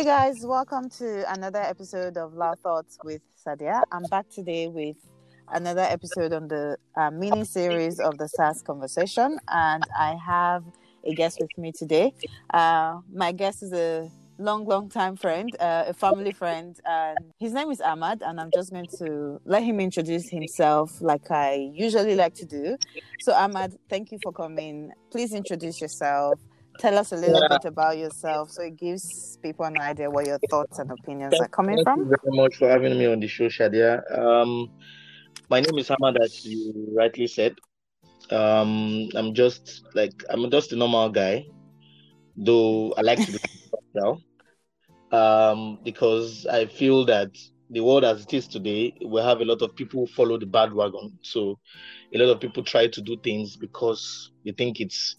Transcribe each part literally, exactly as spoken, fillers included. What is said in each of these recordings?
Hey guys, welcome to another episode of Loud Thoughts with Sadia. I'm back today with another episode on the uh, mini series of the SARS conversation, and I have a guest with me today. Uh, my guest is a long, long time friend, uh, a family friend, and his name is Ahmad, and I'm just going to let him introduce himself like I usually like to do. So Ahmad, thank you for coming. Please introduce yourself. Tell us a little yeah. bit about yourself so it gives people an idea where your thoughts and opinions thank, are coming thank from. Thank you very much for having me on the show, Shadia. Um, my name is Ahmad, as you rightly said. Um, I'm just like I'm just a normal guy, though I like to be now um, because I feel that the world as it is today, we have a lot of people who follow the bandwagon. So a lot of people try to do things because they think it's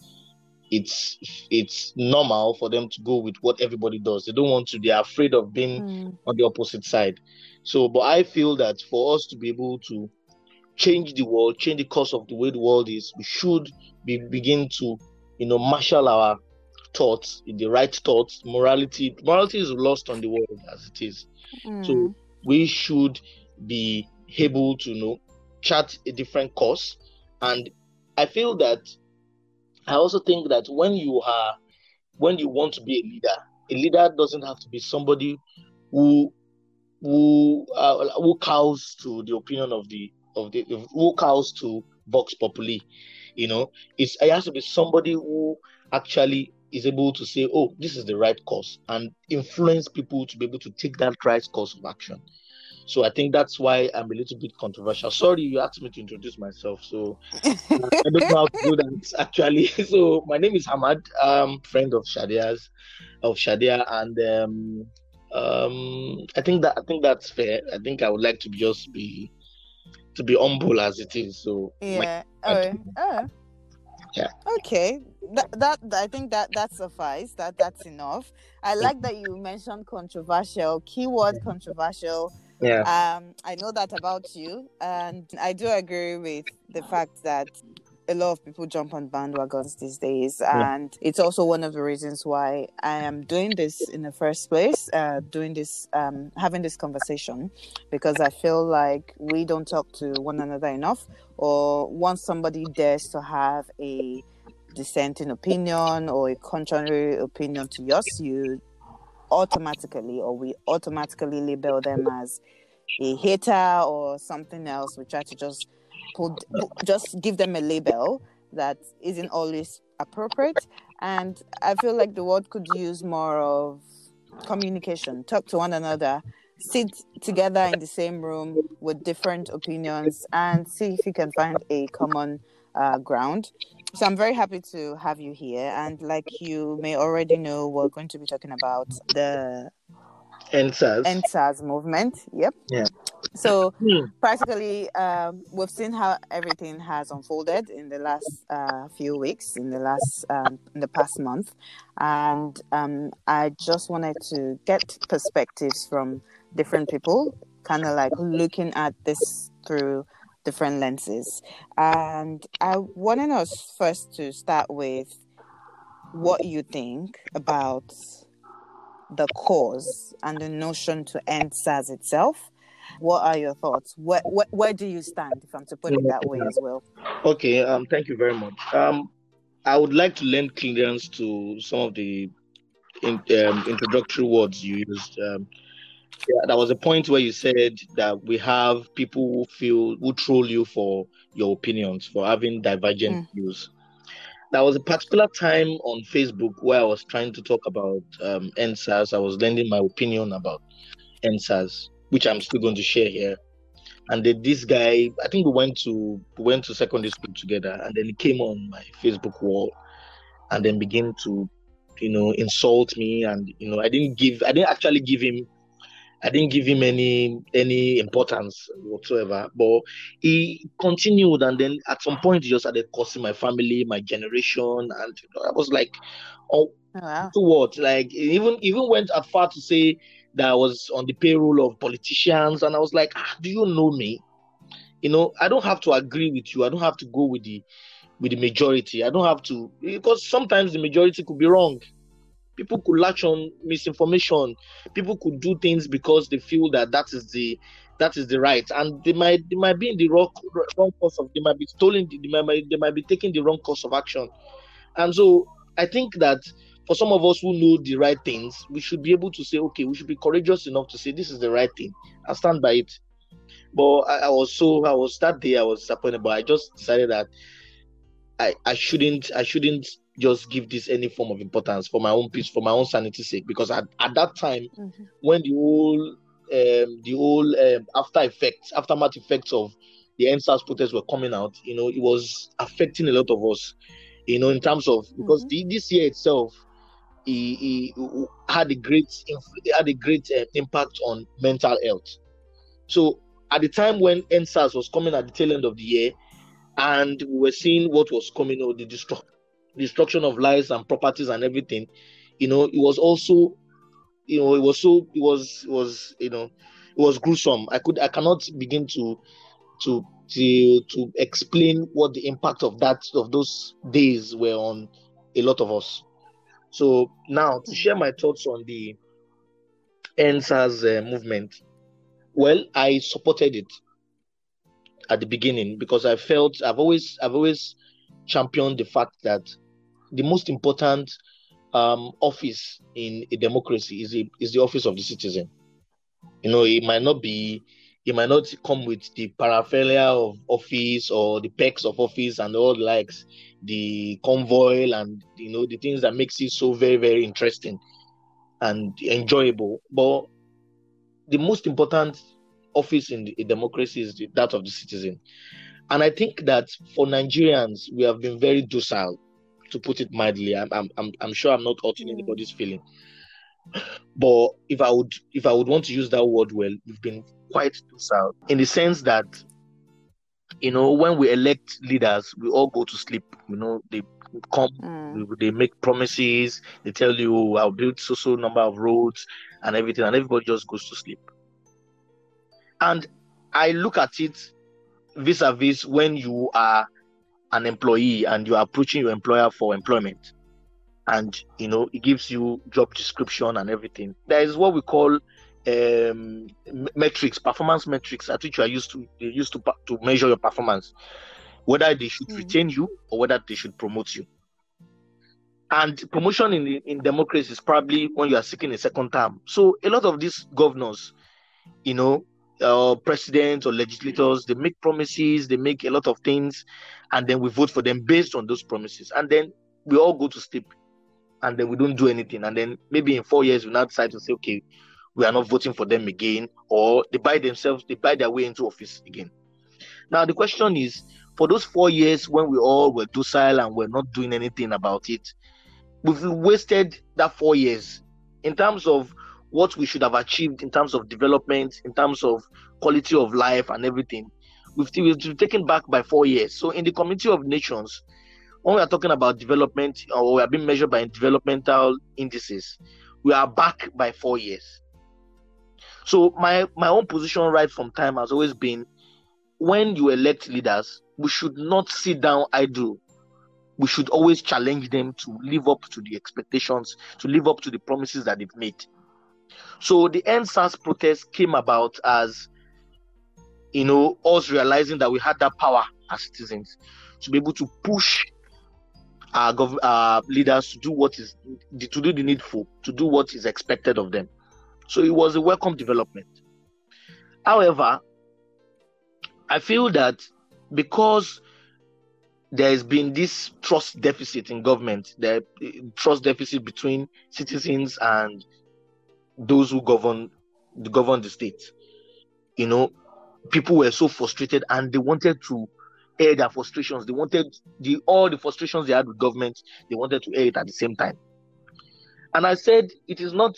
It's it's normal for them to go with what everybody does. They don't want to. They are afraid of being mm. on the opposite side. So, but I feel that for us to be able to change the world, change the course of the way the world is, we should be, begin to, you know, marshal our thoughts, the right thoughts. Morality, morality is lost on the world as it is. Mm. So we should be able to, you know, chart a different course. And I feel that. I also think that when you are, when you want to be a leader, a leader doesn't have to be somebody who who uh, who cows to the opinion of the of the who cows to vox populi. You know, it's it has to be somebody who actually is able to say, "Oh, this is the right course," and influence people to be able to take that right course of action. So I think that's why I'm a little bit controversial. Sorry, you asked me to introduce myself, so I don't know how to do that actually. So my name is Ahmad, um, friend of Shadia's, of Shadia, and um, um, I think that I think that's fair. I think I would like to just be to be humble as it is. So yeah, my, oh, oh, yeah, okay. That, that I think that that suffices. That that's enough. I like that you mentioned controversial. Keyword controversial. Yeah. Um, I know that about you, and I do agree with the fact that a lot of people jump on bandwagons these days, and yeah. it's also one of the reasons why I am doing this in the first place, uh, doing this, um, having this conversation, because I feel like we don't talk to one another enough, or once somebody dares to have a dissenting opinion or a contrary opinion to yours, you automatically or we automatically label them as a hater or something else. We try to just put just give them a label that isn't always appropriate, and I feel like the world could use more of communication. Talk to one another, sit together in the same room with different opinions, and see if you can find a common uh, ground. So I'm very happy to have you here, and like you may already know, we're going to be talking about the EndSARS, EndSARS movement. Yep. Yeah. So mm. practically, um, we've seen how everything has unfolded in the last uh, few weeks, in the last, um, in the past month, and um, I just wanted to get perspectives from different people, kind of like looking at this through different lenses. And I wanted us first to start with what you think about the cause and the notion to end SARS itself. What are your thoughts? Where, where, where do you stand, if I'm to put it that way as well? Okay, um, thank you very much. Um, I would like to lend credence to some of the in, um, introductory words you used. Um, Yeah, there was a point where you said that we have people who feel who troll you for your opinions, for having divergent mm. views. There was a particular time on Facebook where I was trying to talk about um, EndSARS. I was lending my opinion about EndSARS, which I'm still going to share here. And then this guy, I think we went to we went to secondary school together, and then he came on my Facebook wall, and then began to, you know, insult me, and you know, I didn't give, I didn't actually give him. I didn't give him any any importance whatsoever, but he continued, and then at some point he just started cursing my family, my generation, and you know, I was like, "Oh, wow. To what?" Like, even even went as far to say that I was on the payroll of politicians, and I was like, ah, "Do you know me? You know, I don't have to agree with you. I don't have to go with the with the majority. I don't have to, because sometimes the majority could be wrong." people could latch on misinformation. People could do things because they feel that that is the that is the right, and they might they might be in the wrong, wrong course of they might be stolen they might they might be taking the wrong course of action. And so I think that for some of us who know the right things, we should be able to say, okay, we should be courageous enough to say this is the right thing and stand by it. But I, I was so I was that day I was disappointed, but I just decided that I, I shouldn't I shouldn't just give this any form of importance for my own peace, for my own sanity's sake, because at, at that time, mm-hmm. when the whole um, the whole um, after effects, aftermath effects of the EndSARS protests were coming out, you know, it was affecting a lot of us, you know, in terms of because mm-hmm. the, this year itself, it, it had a great it had a great uh, impact on mental health. So at the time when EndSARS was coming at the tail end of the year, and we were seeing what was coming, or the destruction. destruction of lives and properties and everything, you know, it was also, you know, it was so, it was, was, you know, it was gruesome. I could, I cannot begin to, to, to, to explain what the impact of that, of those days were on a lot of us. So now to share my thoughts on the EndSARS uh, movement, well, I supported it at the beginning because I felt I've always, I've always championed the fact that the most important um, office in a democracy is, a, is the office of the citizen. You know, it might not be, it might not come with the paraphernalia of office or the perks of office and all the likes, the convoy and, you know, the things that makes it so very, very interesting and enjoyable. But the most important office in a democracy is that of the citizen. And I think that for Nigerians, we have been very docile, to put it mildly. I'm, I'm, I'm sure I'm not hurting anybody's feeling. But if I would, if I would want to use that word well, we've been quite docile in the sense that, you know, when we elect leaders, we all go to sleep. You know, they come, mm. they make promises, they tell you, I'll build so so number of roads and everything, and everybody just goes to sleep. And I look at it vis-a-vis when you are an employee and you are approaching your employer for employment, and you know it gives you job description and everything. There is what we call um, metrics, performance metrics, at which you are used to used to to measure your performance, whether they should mm-hmm. retain you or whether they should promote you. And promotion in in democracy is probably when you are seeking a second term. So a lot of these governors, you know. Or presidents or legislators, they make promises, they make a lot of things, and then we vote for them based on those promises. And then we all go to sleep, and then we don't do anything. And then maybe in four years we now decide to say, okay, we are not voting for them again, or they buy themselves, they buy their way into office again. Now the question is, for those four years when we all were docile and we're not doing anything about it, we've wasted that four years in terms of what we should have achieved in terms of development, in terms of quality of life and everything. We've, we've taken back by four years. So in the Community of Nations, when we are talking about development, or we are being measured by developmental indices, we are back by four years. So my, my own position right from time has always been, when you elect leaders, we should not sit down idle. We should always challenge them to live up to the expectations, to live up to the promises that they've made. So the EndSARS protest came about as, you know, us realizing that we had that power as citizens to be able to push our, gov- our leaders to do what is to do the needful, to do what is expected of them. So it was a welcome development. However, I feel that because there has been this trust deficit in government, the trust deficit between citizens and those who govern the govern the state, you know, people were so frustrated and they wanted to air their frustrations. They wanted the all the frustrations they had with government. They wanted to air it at the same time. And I said, it is not.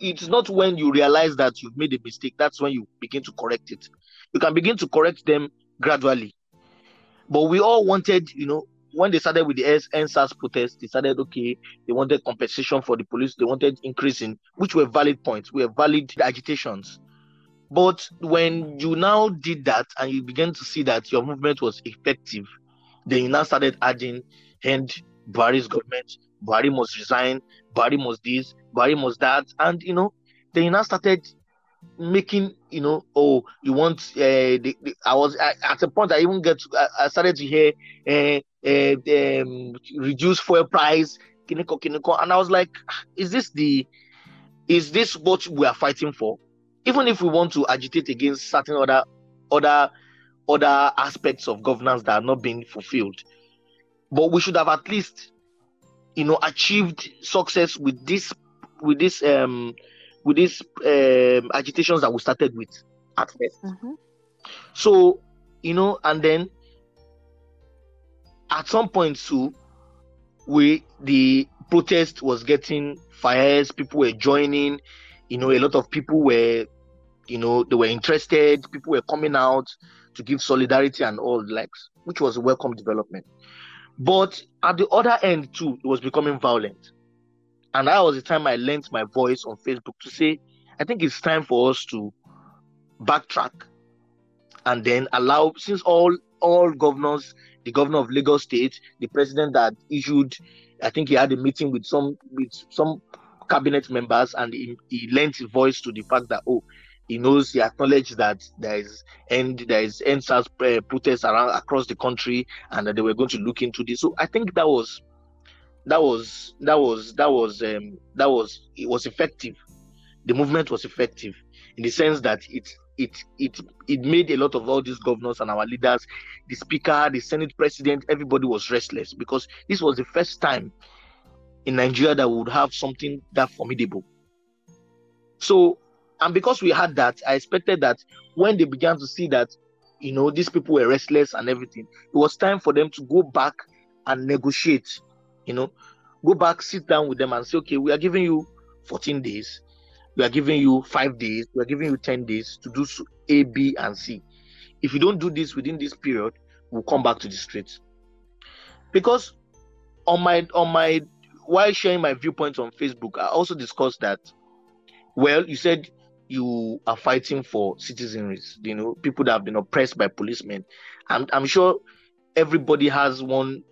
It's not when you realize that you've made a mistake. That's when you begin to correct it. You can begin to correct them gradually. But we all wanted, you know. When they started with the EndSARS protest, they started, okay, they wanted compensation for the police, they wanted increase in, which were valid points, were valid agitations. But when you now did that and you began to see that your movement was effective, then you now started adding, and Buhari's government, Buhari must resign, Buhari must this, Buhari must that. And, you know, they now started making, you know, oh, you want, uh, the, the, I was, I, at a point I even get, to, I, I started to hear, uh, uh, um, reduce fuel price, kineko, kineko. And I was like, is this the, is this what we are fighting for? Even if we want to agitate against certain other, other, other aspects of governance that are not being fulfilled, but we should have at least, you know, achieved success with this, with this, um, with these um, agitations that we started with at first. Mm-hmm. So, you know, and then at some point too, we the protest was getting fires. People were joining. You know, a lot of people were, you know, they were interested. People were coming out to give solidarity and all likes, which was a welcome development. But at the other end too, it was becoming violent. And that was the time I lent my voice on Facebook to say, I think it's time for us to backtrack and then allow, since all all governors, the governor of Lagos State, the president that issued, I think he had a meeting with some with some cabinet members, and he, he lent his voice to the fact that, oh, he knows, he acknowledged that there is end there is EndSARS uh, protests around across the country, and that they were going to look into this. So I think that was. That was that was that was um, that was it was effective. The movement was effective in the sense that it it it it made a lot of all these governors and our leaders, the speaker, the Senate president, everybody was restless, because this was the first time in Nigeria that we would have something that formidable. So, and because we had that, I expected that when they began to see that, you know, these people were restless and everything, it was time for them to go back and negotiate. You know, go back, sit down with them and say, okay, we are giving you fourteen days, we are giving you five days, we are giving you ten days to do A, B, and C. If you don't do this within this period, we'll come back to the streets. Because on my on my while sharing my viewpoints on Facebook, I also discussed that, well, you said you are fighting for citizenries, you know, people that have been oppressed by policemen. I'm I'm sure everybody has one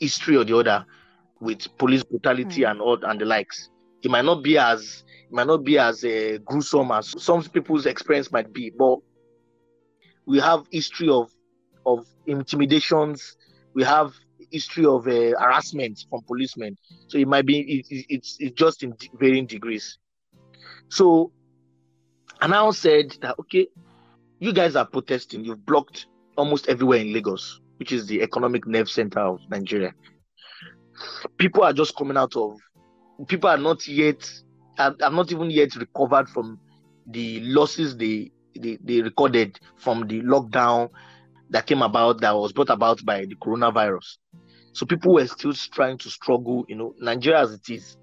history or the other with police brutality mm. and all and the likes. It might not be as it might not be as uh, gruesome as some people's experience might be, but we have history of of intimidations. We have history of uh, harassment from policemen. So it might be it, it, it's it's just in varying degrees. So, and I said that, okay, you guys are protesting. You've blocked almost everywhere in Lagos, which is the economic nerve center of Nigeria. People are just coming out of, people are not yet, are, are not even yet recovered from the losses they, they they recorded from the lockdown that came about, that was brought about by the coronavirus. So people were still trying to struggle, you know, Nigeria as it is.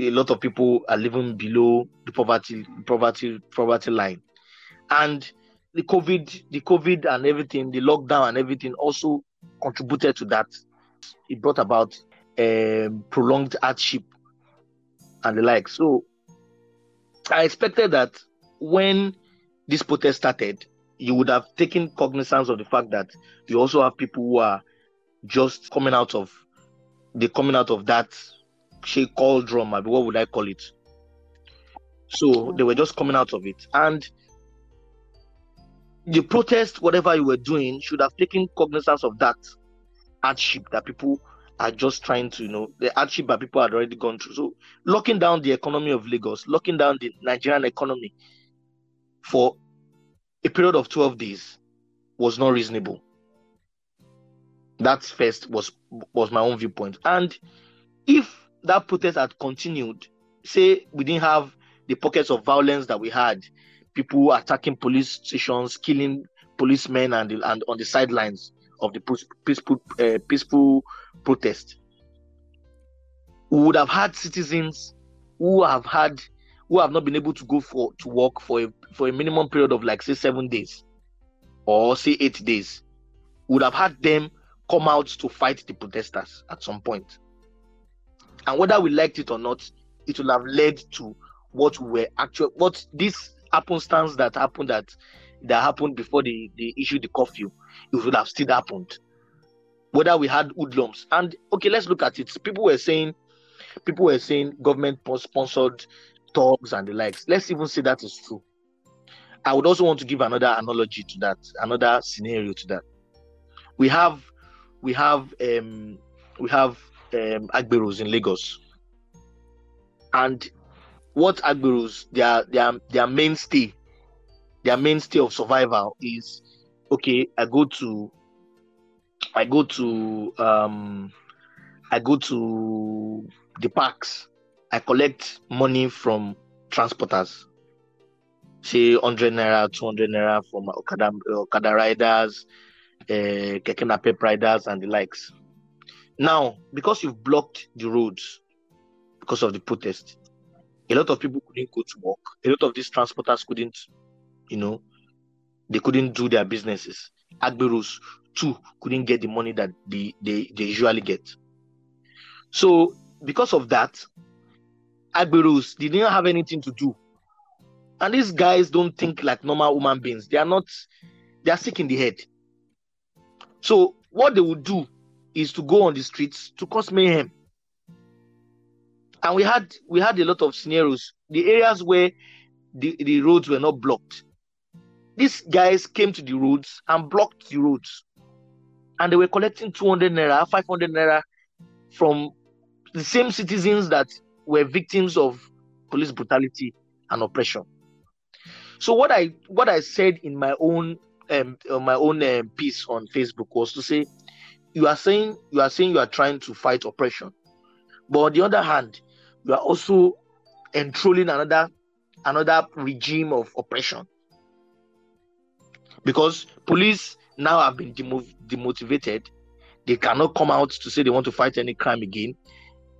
A lot of people are living below the poverty, poverty, poverty line. And The COVID, the COVID and everything, the lockdown and everything also contributed to that. It brought about um, prolonged hardship and the like. So I expected that when this protest started, you would have taken cognizance of the fact that you also have people who are just coming out of the coming out of that she called drama. What would I call it? So they were just coming out of it, and the protest, whatever you were doing, should have taken cognizance of that hardship that people are just trying to, you know, the hardship that people had already gone through. So locking down the economy of Lagos, locking down the Nigerian economy for a period of twelve days was not reasonable. That first was was my own viewpoint. And if that protest had continued, say we didn't have the pockets of violence that we had, people attacking police stations, killing policemen, and and on the sidelines of the peaceful uh, peaceful protest, we would have had citizens who have had who have not been able to go for to work for a, for a minimum period of like say seven days or say eight days. We would have had them come out to fight the protesters at some point, and whether we liked it or not, it would have led to what we were actually what this. happenstance that happened that that happened before they, they issued the curfew. It would have still happened whether we had hoodlums. And okay, let's look at it. People were saying people were saying government sponsored talks and the likes. Let's even say that is true. I would also want to give another analogy to that, another scenario to that. We have, we have, um, we have um, Agberos in Lagos, and what Agberos, their their their mainstay, their mainstay of survival is, okay, I go to, I go to, um, I go to the parks, I collect money from transporters. Say one hundred naira, two hundred naira from Okada, Okada riders, uh, Keke Napep riders, and the likes. Now, because you've blocked the roads because of the protest, a lot of people couldn't go to work. A lot of these transporters couldn't, you know, they couldn't do their businesses. Agberos, too, couldn't get the money that they, they, they usually get. So, because of that, Agberos, they didn't have anything to do. And these guys don't think like normal human beings. They are not, they are sick in the head. So what they would do is to go on the streets to cause mayhem. And we had we had a lot of scenarios. The areas where the, the roads were not blocked, these guys came to the roads and blocked the roads. And they were collecting two hundred naira, five hundred naira from the same citizens that were victims of police brutality and oppression. So what I what I said in my own um, my own um, piece on Facebook was to say, you are saying you are saying you are trying to fight oppression, but on the other hand, you are also enthroning another another regime of oppression, because police now have been demotivated. They cannot come out to say they want to fight any crime again.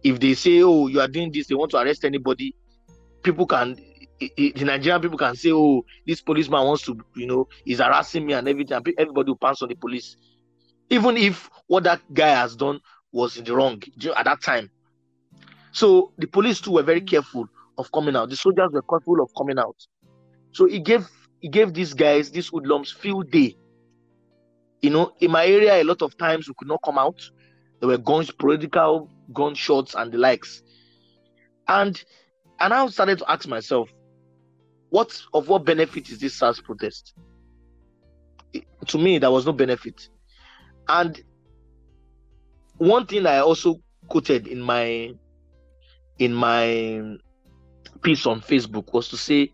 If they say, oh, you are doing this, they want to arrest anybody, people can. The Nigerian people can say, oh, this policeman wants to, you know, is harassing me and everything. Everybody will pounce on the police. Even if what that guy has done was in the wrong at that time. So the police too were very careful of coming out. The soldiers were careful of coming out. So it gave it gave these guys, these hoodlums, field day. You know, in my area, a lot of times we could not come out. There were guns, political gunshots and the likes. And, and I started to ask myself, What of what benefit is this SARS protest? It, to me, there was no benefit. And one thing I also quoted in my in my piece on Facebook was to say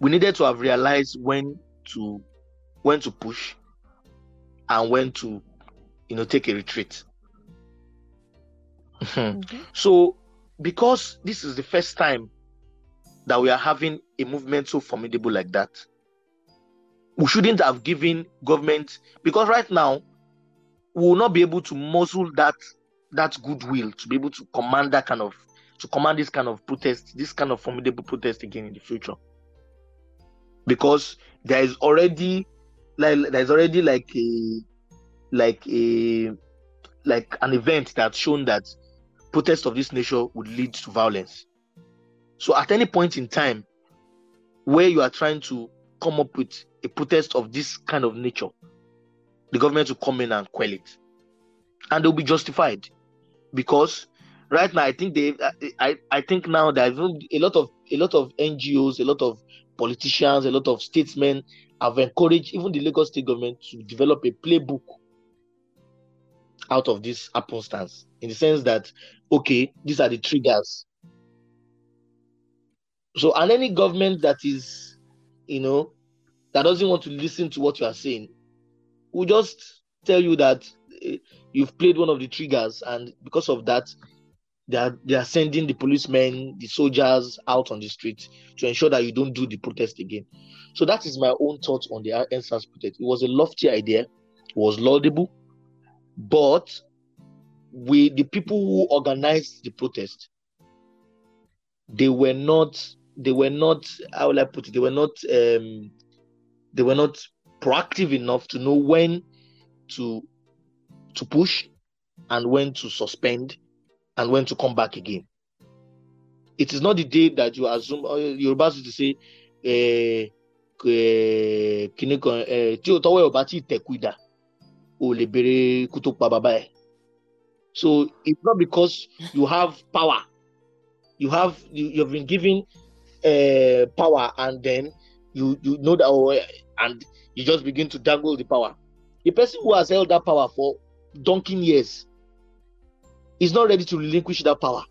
we needed to have realized when to when to push and when to, you know, take a retreat. Okay. So because this is the first time that we are having a movement so formidable like that, we shouldn't have given government, because right now we will not be able to muzzle that that goodwill to be able to command that kind of to command this kind of protest, this kind of formidable protest again in the future, because there is already like there's already like a like a like an event that's shown that protests of this nature would lead to violence. So at any point in time where you are trying to come up with a protest of this kind of nature, the government will come in and quell it. And they'll be justified. Because right now I think they I, I think now there's a lot of a lot of N G Os, a lot of politicians, a lot of statesmen have encouraged even the Lagos State government to develop a playbook out of this happenstance. In the sense that, okay, these are the triggers. So, and any government that is, you know, that doesn't want to listen to what you are saying, will just tell you that uh, you've played one of the triggers, and because of that, they are, they are sending the policemen, the soldiers out on the street to ensure that you don't do the protest again. So that is my own thoughts on the EndSARS protest. It was a lofty idea, it was laudable, but we, the people who organized the protest, they were not. They were not, how will I put it? They were not um, they were not proactive enough to know when to to push and when to suspend and when to come back again. It is not the day that you assume, you're about to say, eh, eh, so it's not because you have power you have you, you've been given uh, power, and then you you know that, and you just begin to dangle the power. The person who has held that power for donkey years is not ready to relinquish that power.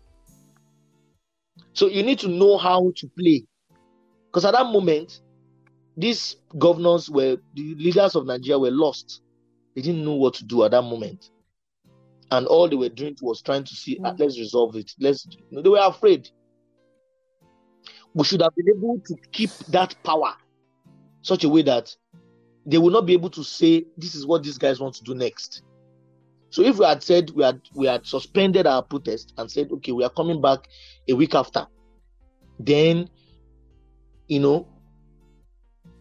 So you need to know how to play, because at that moment, these governors were the leaders of Nigeria were lost. They didn't know what to do at that moment, and all they were doing was trying to see, mm. let's resolve it. Let's. They were afraid. We should have been able to keep that power such a way that they will not be able to say, this is what these guys want to do next. So if we had said we had we had suspended our protest and said, okay, we are coming back a week after, then you know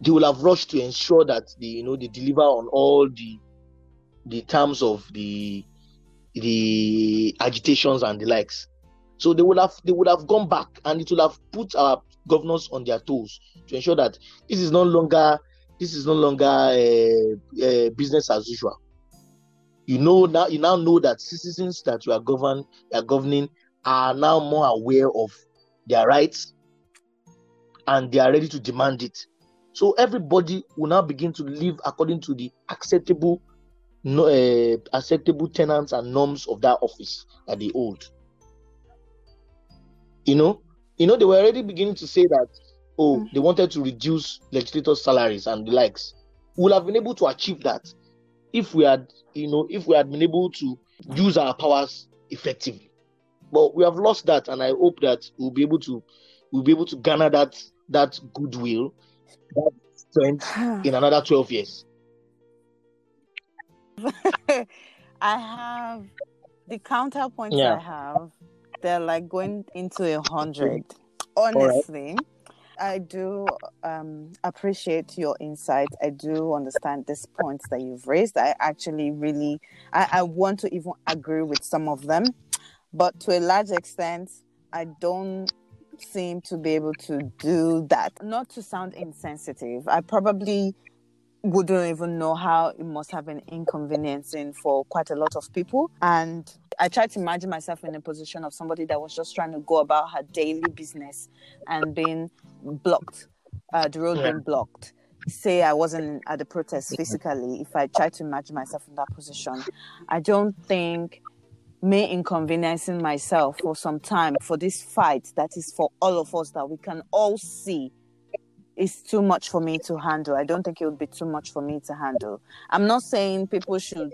they will have rushed to ensure that the you know they deliver on all the the terms of the the agitations and the likes. So they would have they would have gone back, and it would have put our governors on their toes to ensure that this is no longer this is no longer a, a business as usual. You know now you now know that citizens that you are govern are governing are now more aware of their rights, and they are ready to demand it. So everybody will now begin to live according to the acceptable no, uh, acceptable tenets and norms of that office that they hold. You know, you know they were already beginning to say that oh mm-hmm. they wanted to reduce legislators' salaries and the likes. We would have been able to achieve that if we had you know if we had been able to use our powers effectively. But we have lost that, and I hope that we'll be able to we'll be able to garner that that goodwill, that strength in another twelve years. I have the counterpoints. Yeah. I have they're like going into a hundred. Honestly, right. I do um, appreciate your insight. I do understand these points that you've raised. I actually really, I, I want to even agree with some of them. But to a large extent, I don't seem to be able to do that. Not to sound insensitive, I probably wouldn't even know how it must have been inconveniencing for quite a lot of people. And I tried to imagine myself in a position of somebody that was just trying to go about her daily business and being blocked, uh, the road yeah. being blocked. Say I wasn't at the protest physically. If I tried to imagine myself in that position, I don't think me inconveniencing myself for some time for this fight that is for all of us, that we can all see, is too much for me to handle. I don't think it would be too much for me to handle. I'm not saying people should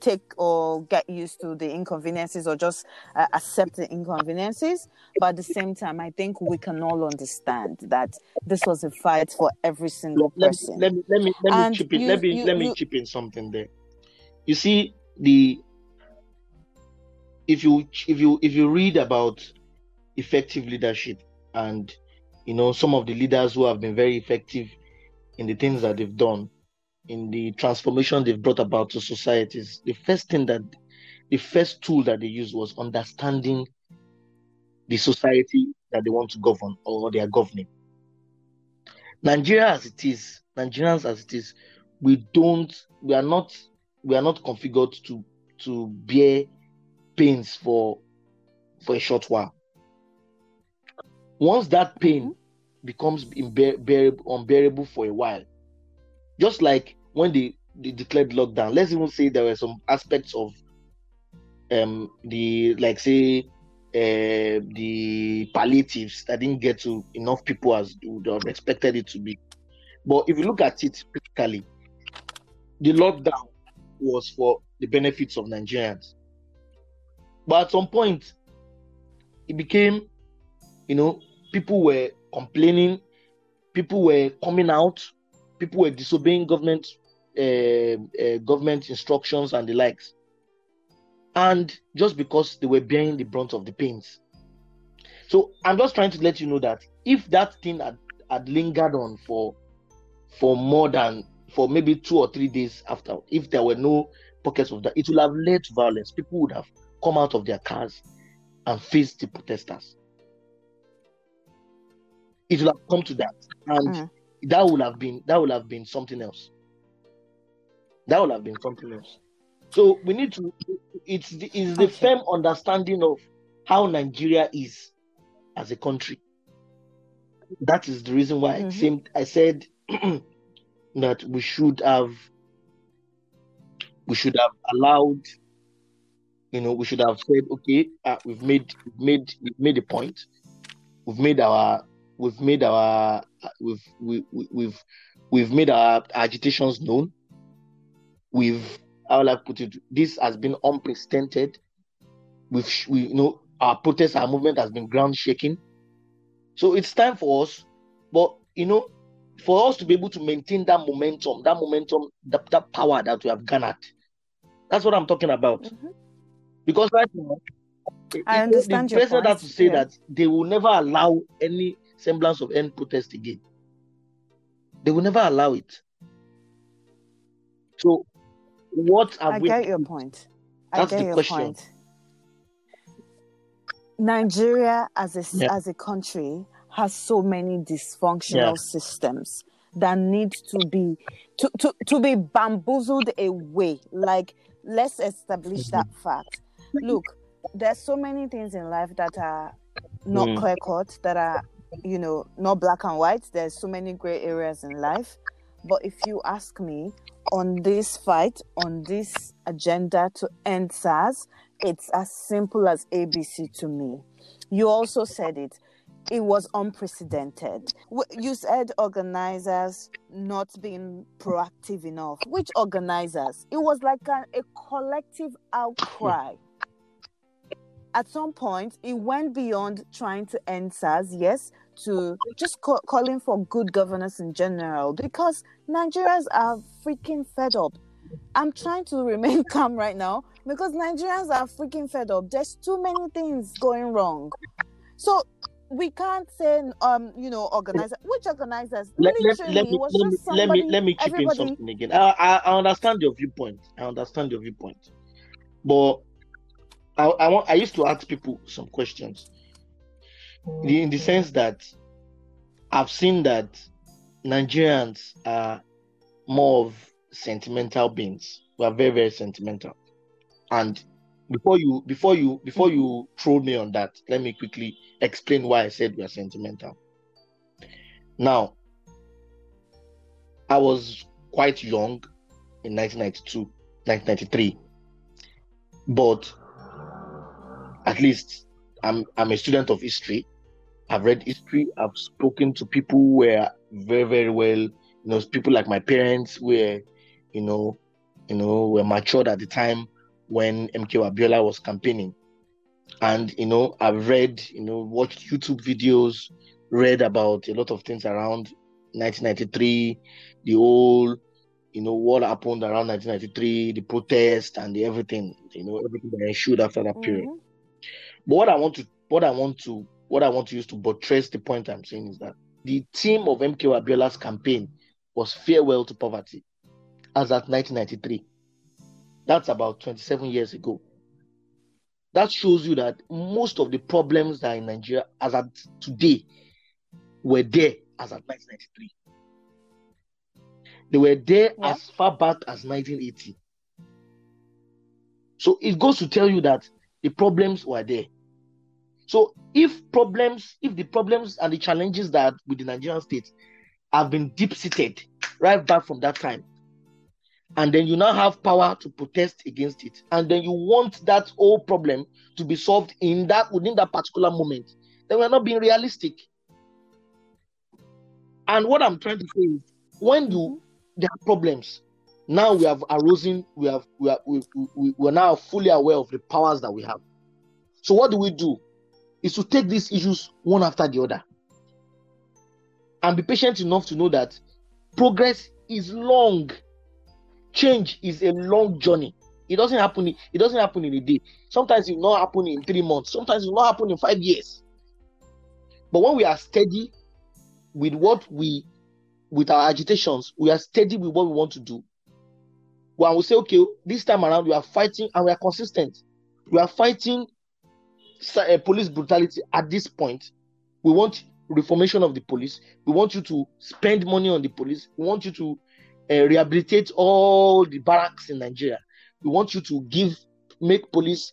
take or get used to the inconveniences or just uh, accept the inconveniences. But at the same time, I think we can all understand that this was a fight for every single let, person. Let me let me let me, let me chip in. You, let me you, let me you, chip in something there. You see, the if you if you if you read about effective leadership and you know some of the leaders who have been very effective in the things that they've done, in the transformation they've brought about to societies, the first thing that, the first tool that they used was understanding the society that they want to govern or they are governing. Nigeria as it is, Nigerians as it is, we don't, we are not, we are not configured to to bear pains for for a short while. Once that pain becomes unbearable for a while, just like when they, they declared lockdown, let's even say there were some aspects of um, the, like say, uh, the palliatives that didn't get to enough people as they would have expected it to be. But if you look at it critically, the lockdown was for the benefits of Nigerians. But at some point, it became, you know, people were complaining, people were coming out, people were disobeying government uh, uh, government instructions and the likes. And just because they were bearing the brunt of the pains. So I'm just trying to let you know that if that thing had, had lingered on for for more than, for maybe two or three days after, if there were no pockets of that, it would have led to violence. People would have come out of their cars and faced the protesters. It will have come to that, and mm-hmm. that would have been that would have been something else. That would have been something else. So we need to. It's the, it's the okay. firm understanding of how Nigeria is, as a country. That is the reason why mm-hmm. it seemed, I said that we should have we should have allowed, you know, we should have said, okay, uh, we've made we've made we've made a point, we've made our we've made our we've we, we, we've we've made our agitations known. We've I would like to put it. This has been unprecedented. We've we you know our protest, our movement has been ground shaking. So it's time for us, but you know, for us to be able to maintain that momentum, that momentum, that, that power that we have garnered. That's what I'm talking about. Mm-hmm. Because right now, I understand the president has to say yeah. that they will never allow any semblance of end protest again. They will never allow it. So, what are I we? I get your point. I That's get the your question. Point. Nigeria as a yeah. as a country has so many dysfunctional yeah. systems that need to be to, to, to be bamboozled away. Like, let's establish mm-hmm. that fact. Look, there's so many things in life that are not mm. clear cut, that are, you know, not black and white. There's so many gray areas in life. But if you ask me, on this fight, on this agenda to end SARS, it's as simple as A B C to me. You also said it. It was unprecedented. You said organizers not being proactive enough. Which organizers? It was like a, a collective outcry. At some point, it went beyond trying to end SARS, yes, to just co- calling for good governance in general, because Nigerians are freaking fed up. I'm trying to remain calm right now because Nigerians are freaking fed up. There's too many things going wrong. So we can't say, um, you know, organizer. Which organizers? Let, Literally, let, let, me, was let, just somebody, let me let me chip everybody... in something again. I, I I understand your viewpoint. I understand your viewpoint, but I I, want, I used to ask people some questions. Okay. In the sense that I've seen that Nigerians are more of sentimental beings. We are very very sentimental, and before you before you before you throw me on that, let me quickly explain why I said we are sentimental. Now, I was quite young in nineteen ninety-two, nineteen ninety-three, but at least I'm I'm a student of history. I've read history. I've spoken to people who were very very well, you know, people like my parents were, you know, you know, were matured at the time when M K O Abiola was campaigning. And, you know, I've read, you know, watched YouTube videos, read about a lot of things around nineteen ninety-three, the whole, you know, what happened around nineteen ninety-three, the protest and the everything, you know, everything that ensued after that mm-hmm. period. But what I want to, what I want to, what I want to use to buttress the point I'm saying is that the theme of M K O Abiola's campaign was farewell to poverty, as at nineteen ninety-three. That's about twenty-seven years ago. That shows you that most of the problems that are in Nigeria as at today were there as at nineteen ninety-three. They were there yeah. as far back as nineteen eighty. So it goes to tell you that the problems were there. So if problems, if the problems and the challenges that with the Nigerian state have been deep-seated right back from that time, and then you now have power to protest against it, and then you want that whole problem to be solved in that within that particular moment, then we are not being realistic. And what I'm trying to say is, when you there are problems, now we have arisen, we have we are we, we, we are now fully aware of the powers that we have. So what do we do? Is to take these issues one after the other, and be patient enough to know that progress is long. Change is a long journey. It doesn't happen. It doesn't happen in a day. Sometimes it will not happen in three months. Sometimes it will not happen in five years. But when we are steady with what we, with our agitations, we are steady with what we want to do. When we say, okay, this time around we are fighting and we are consistent. We are fighting police brutality at this point. We want reformation of the police. We want you to spend money on the police. We want you to Uh, rehabilitate all the barracks in Nigeria. We want you to give, make police.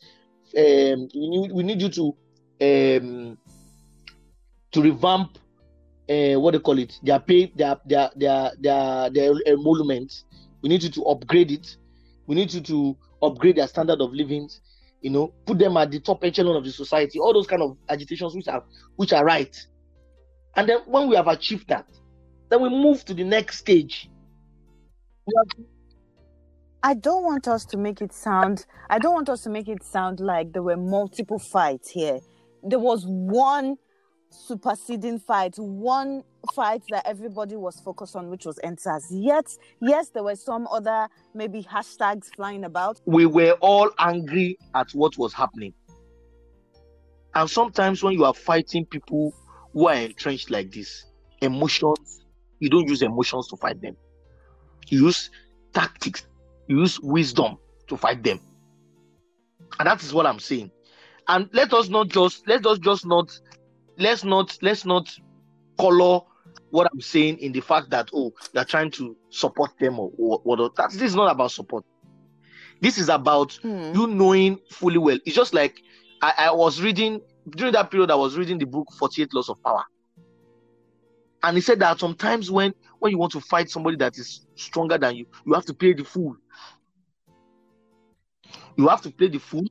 Um, we need, we need you to um, to revamp uh, what they call it, their pay, their their their their, their emoluments. We need you to upgrade it. We need you to upgrade their standard of living. You know, put them at the top echelon of the society. All those kind of agitations which are which are right. And then when we have achieved that, then we move to the next stage. I don't want us to make it sound. I don't want us to make it sound like there were multiple fights here. There was one superseding fight, one fight that everybody was focused on, which was EndSARS. Yet, yes, there were some other maybe hashtags flying about. We were all angry at what was happening. And sometimes when you are fighting people who are entrenched like this, emotions, you don't use emotions to fight them. You use tactics, you use wisdom to fight them. And that is what I'm saying. And let us not just, let us just not, let's not, let's not color what I'm saying in the fact that, oh, they're trying to support them or whatever. That's, this is not about support. This is about mm. you knowing fully well. It's just like I, I was reading, during that period, I was reading the book, forty-eight Laws of Power. And he said that sometimes when, when you want to fight somebody that is stronger than you, you have to play the fool. You have to play the fool.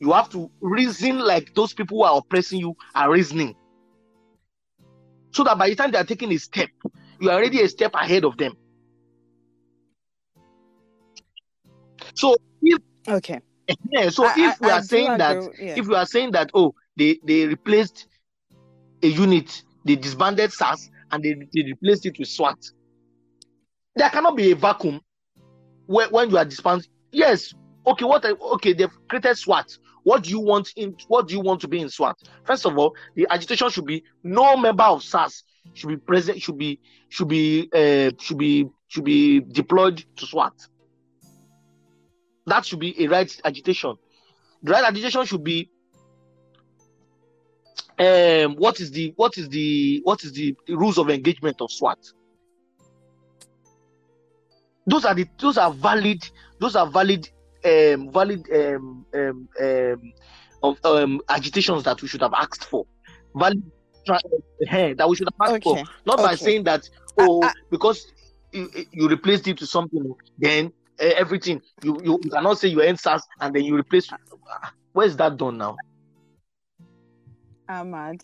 You have to reason like those people who are oppressing you are reasoning. So that by the time they are taking a step, you are already a step ahead of them. So if okay, yeah, so I, if we I, are I saying that, agree, yeah. if we are saying that, oh, they, they replaced a unit, they disbanded SARS and they, they replaced it with SWAT. There cannot be a vacuum where, when you are disbanded. Yes, okay, what? Okay, they've created SWAT. What do you want in? What do you want to be in SWAT? First of all, the agitation should be no member of SARS should be present. Should be should be uh, should be should be deployed to SWAT. That should be a right agitation. The right agitation should be um, what is the what is the what is the rules of engagement of SWAT? Those are the those are valid those are valid. Um, valid um, um, um, of, um, agitations that we should have asked for, valid uh, that we should have asked okay. for, not okay. by saying that oh I, I, because you, you replaced it to something, then uh, everything you, you you cannot say you EndSARS and then you replace. Where's that done now? Ahmad,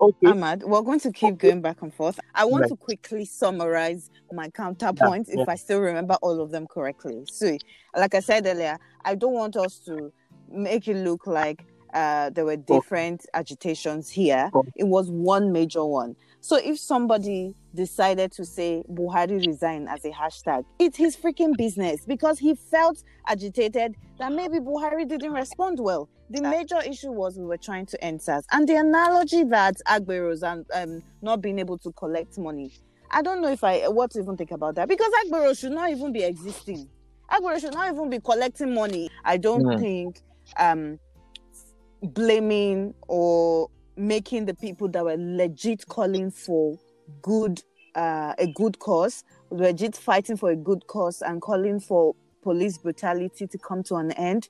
okay. Ahmad, we're going to keep okay. going back and forth. I want right. to quickly summarize my counterpoints yeah. if yeah. I still remember all of them correctly. So, like I said earlier, I don't want us to make it look like uh, there were different oh. agitations here. Oh. It was one major one. So if somebody decided to say Buhari resign as a hashtag, it's his freaking business because he felt agitated that maybe Buhari didn't respond well. The major issue was we were trying to end SARS. And the analogy that Agbero's and um, not being able to collect money, I don't know if I what to even think about that because Agbero should not even be existing. Agbero should not even be collecting money. I don't yeah. think um, blaming or making the people that were legit calling for good uh, a good cause, legit fighting for a good cause and calling for police brutality to come to an end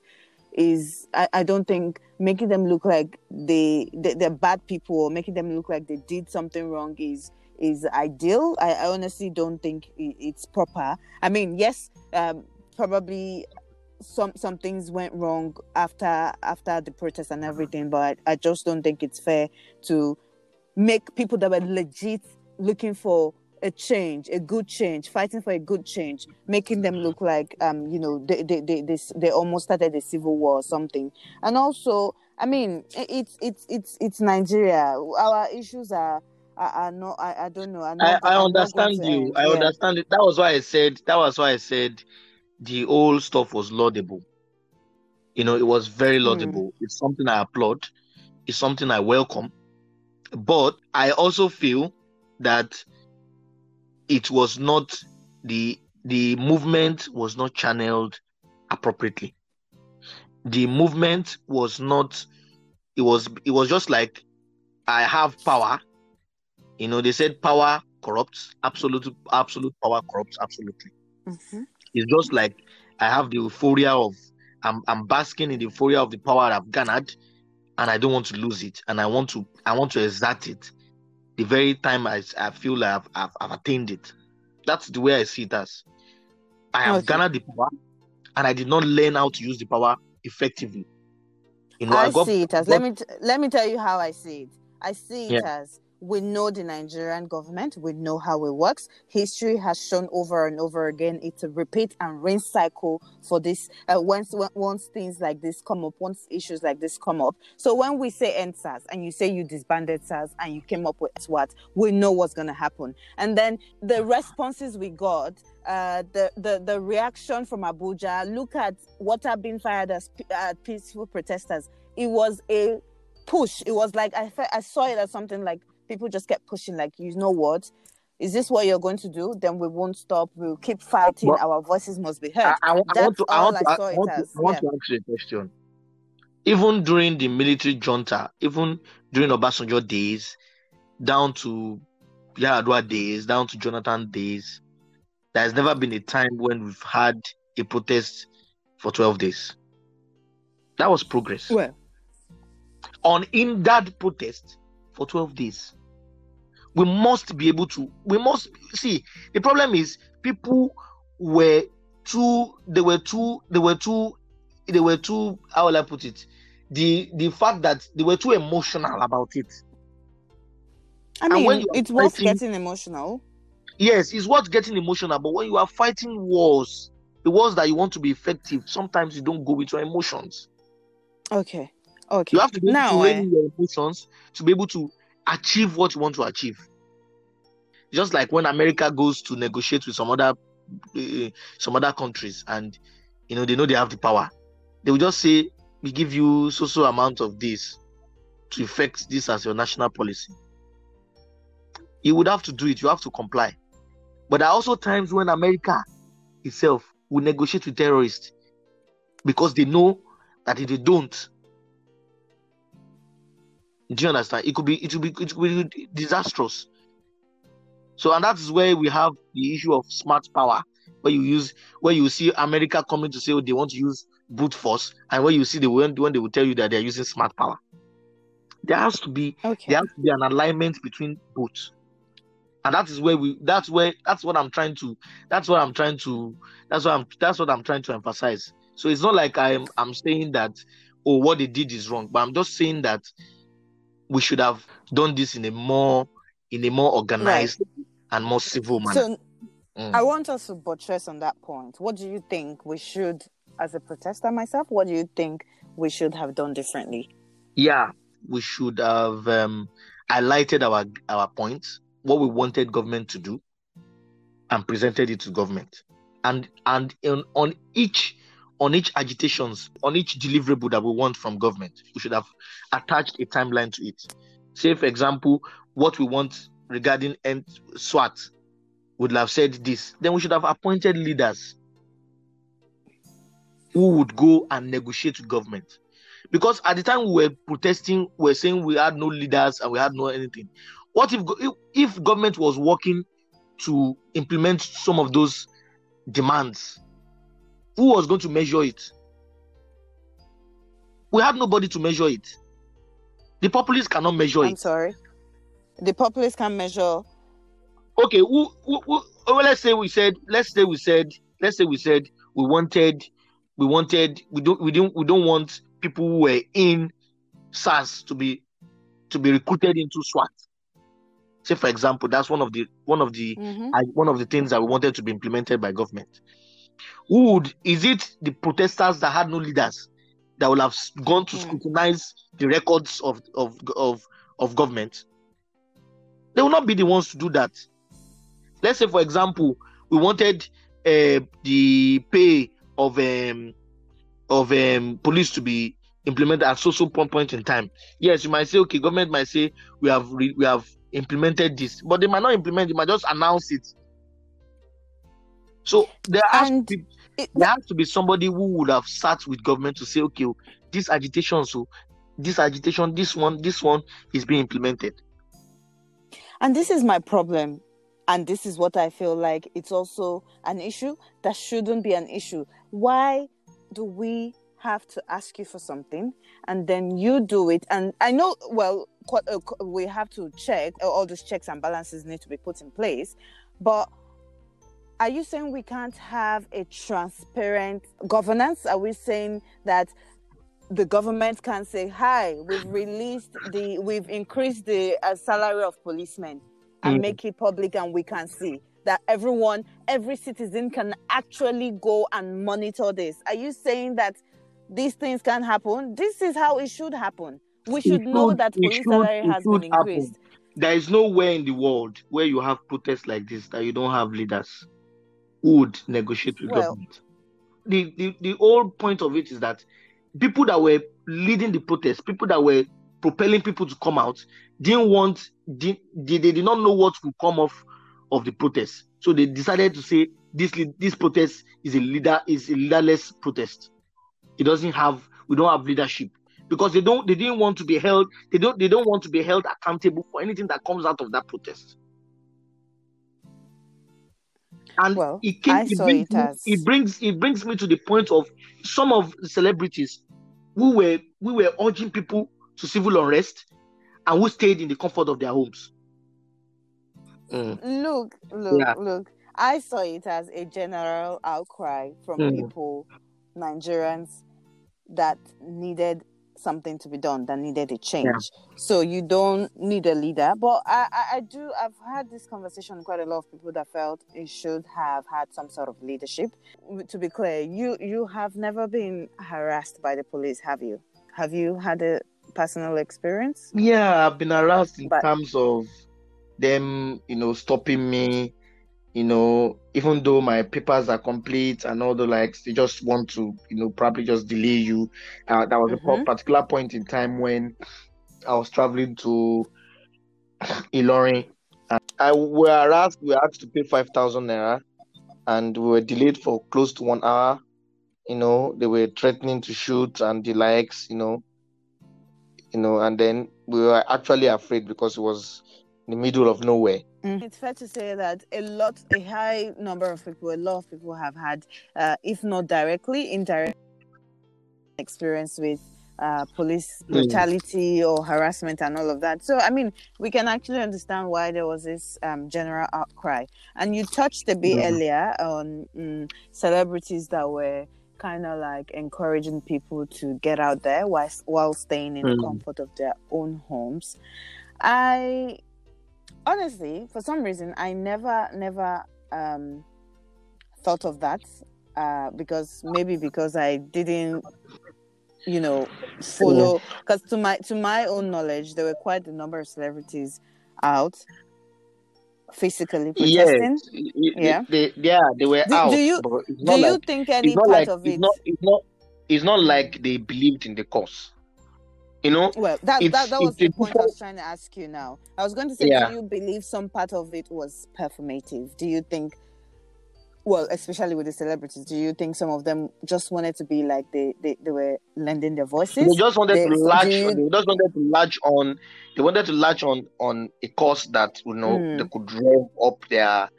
is, I, I don't think, making them look like they, they, they're bad people or making them look like they did something wrong is is ideal. I, I honestly don't think it, it's proper. I mean, yes, um, probably some some things went wrong after after the protest and everything, but I, I just don't think it's fair to make people that were legit looking for a change, a good change, fighting for a good change, making them look like, um, you know, they they they they, they almost started a civil war or something. And also, I mean, it's it's it's it's Nigeria. Our issues are. I, I know. I, I don't know. I, know, I, I understand you. End. I yeah. understand it. That was why I said. That was why I said, the old stuff was laudable. You know, it was very laudable. Mm. It's something I applaud. It's something I welcome. But I also feel that it was not the the movement was not channeled appropriately. The movement was not. It was. It was just like, I have power. You know, they said power corrupts, absolute absolute power corrupts, absolutely. Mm-hmm. It's just like I have the euphoria of, I'm, I'm basking in the euphoria of the power I've garnered. and I don't want to lose it, and I want to I want to exert it the very time I, I feel like I've, I've, I've attained it. That's the way I see it as. I have okay. garnered the power, and I did not learn how to use the power effectively. You know, I, I got, see it as, got, let me t- let me tell you how I see it. I see it yeah. as, we know the Nigerian government, we know how it works. History has shown over and over again, it's a repeat and rinse cycle for this, uh, once once things like this come up, once issues like this come up. So when we say end SARS, and you say you disbanded SARS and you came up with SWAT, we know what's going to happen. And then the responses we got, Uh, the, the, the reaction from Abuja, look at what have been fired as p- uh, peaceful protesters. It was a push. It was like, I, fe- I saw it as something like people just kept pushing, like, you know what? Is this what you're going to do? Then we won't stop. We'll keep fighting. Well, our voices must be heard. I, I, I want to, I want I to, I want to, I want yeah. to ask you a question. Even during the military junta, even during Obasanjo days, down to Yar'Adua days, down to Jonathan days, there has never been a time when we've had a protest for twelve days. That was progress. Well, unhindered protest for twelve days. We must be able to, we must, see, the problem is people were too, they were too, they were too, they were too, how will I put it? The, the fact that they were too emotional about it. I mean, and when it was getting emotional. Yes, it's worth getting emotional, but when you are fighting wars, the wars that you want to be effective, sometimes you don't go with your emotions. Okay, okay. You have to be able to rein in your emotions to be able to achieve what you want to achieve. Just like when America goes to negotiate with some other uh, some other countries, and you know they know they have the power, they will just say, "We give you so so amount of this to effect this as your national policy." You would have to do it. You have to comply. But there are also times when America itself will negotiate with terrorists because they know that if they don't, do you understand? It could be, it will be, it will be disastrous. So, and that's where we have the issue of smart power, where you use, where you see America coming to say, oh, they want to use brute force, and where you see the when, when they will tell you that they are using smart power. There has to be, okay. there has to be an alignment between both. And that is where we. That's where. That's what I'm trying to. That's what I'm trying to. That's what I'm. That's what I'm trying to emphasize. So it's not like I'm. I'm saying that, oh, what they did is wrong. But I'm just saying that we should have done this in a more, in a more organized right. and more civil manner. So mm. I want us to buttress on that point. What do you think we should, as a protester myself, what do you think we should have done differently? Yeah, we should have um, highlighted our our points. What we wanted government to do, and presented it to government, and and in, on each on each agitations, on each deliverable that we want from government, we should have attached a timeline to it. Say, for example, what we want regarding end SWAT, would have said this. Then we should have appointed leaders who would go and negotiate with government. Because at the time we were protesting, we were saying we had no leaders and we had no anything. What if, if if government was working to implement some of those demands? Who was going to measure it? We had nobody to measure it. The populace cannot measure I'm it. I'm sorry. The populace can measure. Okay, who, who, who, well, let's say we said, let's say we said, let's say we said we wanted, we wanted, we don't, we don't, we don't want people who were in SARS to be to be recruited into SWAT. Say, for example, that's one of the one of the mm-hmm. uh, one of the things that we wanted to be implemented by government. Who would, is it the protesters that had no leaders that would have gone to mm. scrutinize the records of, of of of government? They will not be the ones to do that. Let's say, for example, we wanted uh, the pay of um, of um, police to be implemented at so so point in time. Yes, you might say, okay, government might say we have re- we have. implemented this, but they might not implement. They might just announce it. So there has, to be, it, there has to be somebody who would have sat with government to say, okay, this agitation, so this agitation, this one, this one is being implemented. And this is my problem, and this is what I feel like it's also an issue that shouldn't be an issue. Why do we have to ask you for something, and then you do it. And I know, well, we have to check, all those checks and balances need to be put in place, but are you saying we can't have a transparent governance? Are we saying that the government can say, hi, we've released the, we've increased the uh, salary of policemen and mm. make it public, and we can see that everyone, every citizen can actually go and monitor this? Are you saying that these things can happen? This is how it should happen. We should, should know that police should, salary has been increased. Happen. There is nowhere in the world where you have protests like this that you don't have leaders who would negotiate with well, government. The, the, the whole point of it is that people that were leading the protests, people that were propelling people to come out, didn't want, did, they, they did not know what would come off of the protest. So they decided to say this this protest is a leader is a leaderless protest. It doesn't have we don't have leadership because they don't they didn't want to be held they don't they don't want to be held accountable for anything that comes out of that protest. And well, it, came, I it, saw brings, it, as... it brings it brings me to the point of some of the celebrities who were who were urging people to civil unrest and who stayed in the comfort of their homes. Mm. Look, look, yeah. look. I saw it as a general outcry from mm. people, Nigerians, that needed something to be done, that needed a change. Yeah. So you don't need a leader. But I, I, I do, I've had this conversation with quite a lot of people that felt it should have had some sort of leadership. To be clear, you, you have never been harassed by the police, have you? Have you had a personal experience? Yeah, I've been harassed in but, terms of them, you know, stopping me, you know, even though my papers are complete and all the likes, they just want to, you know, probably just delay you. Uh, that was mm-hmm. a particular point in time when I was traveling to Ilorin. I were asked, we were asked to pay five thousand naira, and we were delayed for close to one hour. You know, they were threatening to shoot and the likes, you know, you know, and then we were actually afraid because it was in the middle of nowhere. Mm. It's fair to say that a lot, a high number of people, a lot of people have had, uh, if not directly, indirect experience with uh, police brutality mm. or harassment and all of that. So, I mean, we can actually understand why there was this um, general outcry. And you touched a bit yeah. earlier on um, celebrities that were kind of like encouraging people to get out there while, while staying in mm. the comfort of their own homes. I... Honestly, for some reason, I never, never um, thought of that uh, because maybe because I didn't, you know, follow. Because to my to my own knowledge, there were quite a number of celebrities out physically protesting. Yes. Yeah, they, yeah, they were do, out. Do you do you like, think any part like, of it? It's not, it's not. It's not like they believed in the cause. You know, well, that that, that was the point I was trying to ask you now. I was going to say, yeah. do you believe some part of it was performative? Do you think, well, especially with the celebrities, do you think some of them just wanted to be like they, they, they were lending their voices? They just wanted they, to latch. You... They just wanted to latch on. They wanted to latch on on a cause that, you know, mm. they could drive up their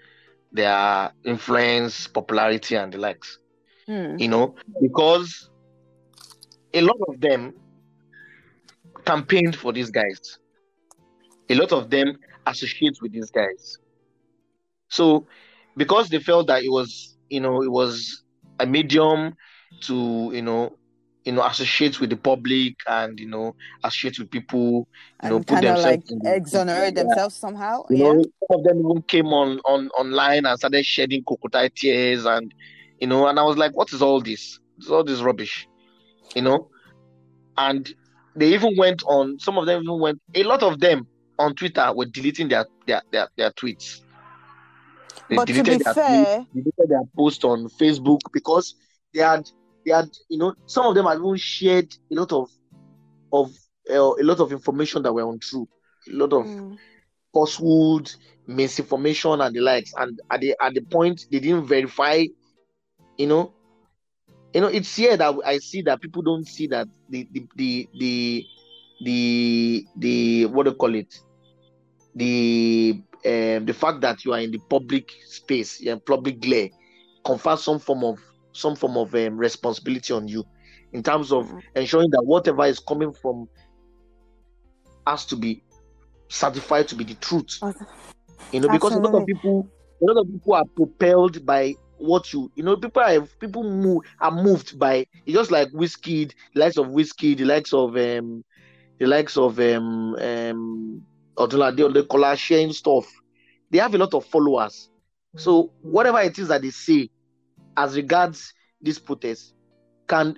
their influence, popularity, and the likes. Mm. You know, because a lot of them campaigned for these guys. A lot of them associate with these guys. So, because they felt that it was, you know, it was a medium to, you know, you know, associate with the public and, you know, associate with people, you know, put themselves like in the, exonerate themselves somehow. You yeah. know, some of them even came on, on online and started shedding crocodile tears, and you know, and I was like, what is all this? It's all this rubbish, you know, and. They even went on, some of them even went, a lot of them on Twitter were deleting their their, their, their tweets. They but deleted to be their fair... tweets, deleted their posts on Facebook because they had, they had, you know, some of them had even shared a lot of, of uh, a lot of information that were untrue. A lot of mm. falsehood, misinformation and the likes. And at the, at the point, they didn't verify, you know, You know, it's here that I see that people don't see that the the the the, the, the what do you call it? The um, the fact that you are in the public space, yeah, public glare, confers some form of some form of um, responsibility on you. in terms of ensuring that whatever is coming from us to be certified to be the truth. Okay. You know, because Absolutely. a lot of people, a lot of people are propelled by what you, you know, people are people move are moved by. It's just like whiskey, the likes of whiskey, the likes of um, the likes of um, um, or the collagen stuff. They have a lot of followers. So whatever it is that they say, as regards this protest, can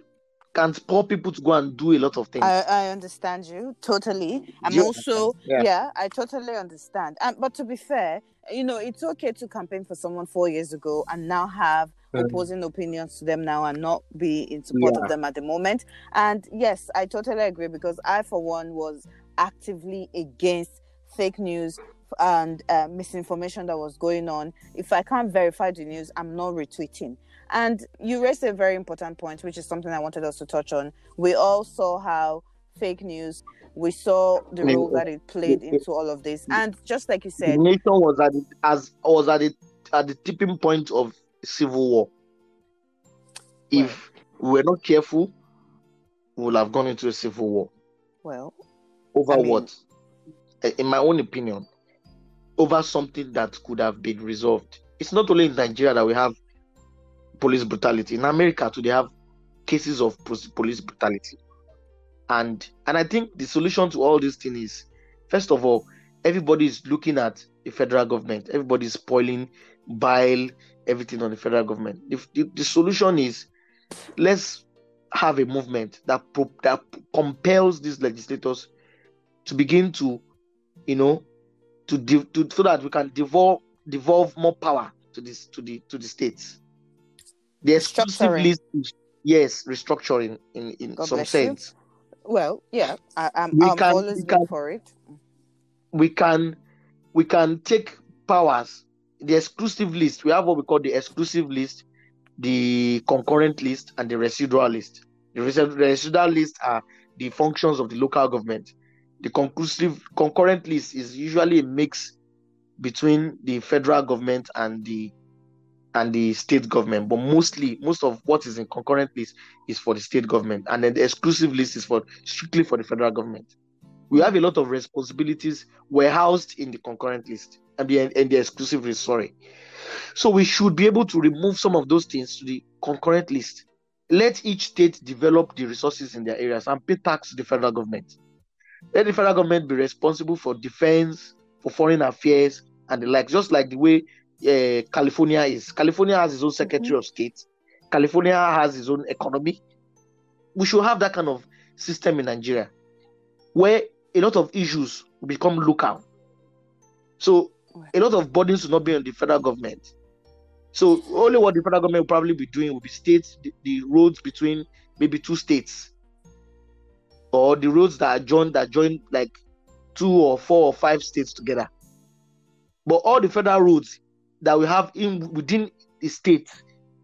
can spur people to go and do a lot of things. I, I understand you totally. I'm you also yeah. yeah, I totally understand. And but to be fair, you know, it's okay to campaign for someone four years ago and now have opposing opinions to them now and not be in support yeah. of them at the moment. And yes, I totally agree, because I, for one, was actively against fake news and uh, misinformation that was going on. If I can't verify the news, I'm not retweeting. And you raised a very important point, which is something I wanted us to touch on. We all saw how fake news, we saw the role that it played into all of this. And just like you said, the nation was at the, as was at the, at the tipping point of civil war. Well, if we were not careful, we would have gone into a civil war. Well, over I mean, what? In my own opinion, over something that could have been resolved. It's not only in Nigeria that we have police brutality. In America too, they have cases of police brutality. And and I think the solution to all these things is, first of all, everybody is looking at the federal government. Everybody is spoiling, bile, everything on the federal government. If the, the solution is, let's have a movement that that compels these legislators to begin to, you know, to, de- to so that we can devolve devolve more power to this to the to the states. The exclusive list, yes, restructuring in in God some sense. You. Well, yeah, I, I'm, I'm can, always good for it. We can, we can take powers. The exclusive list. We have what we call the exclusive list, the concurrent list, and the residual list. The residual list are the functions of the local government. The conclusive concurrent list is usually a mix between the federal government and the and the state government, but mostly most of what is in concurrent list is for the state government, and then the exclusive list is for strictly for the federal government. We have a lot of responsibilities were housed in the concurrent list and the and the exclusive list. Sorry, so we should be able to remove some of those things to the concurrent list. Let each state develop the resources in their areas and pay tax to the federal government. Let the federal government be responsible for defense, for foreign affairs, and the like, just like the way Uh, California is. California has its own Secretary mm-hmm. of State. California has its own economy. We should have that kind of system in Nigeria, where a lot of issues become local. So a lot of burdens will not be on the federal government. So only what the federal government will probably be doing will be states, the, the roads between maybe two states, or the roads that are joined that join like two or four or five states together. But all the federal roads that we have in within the state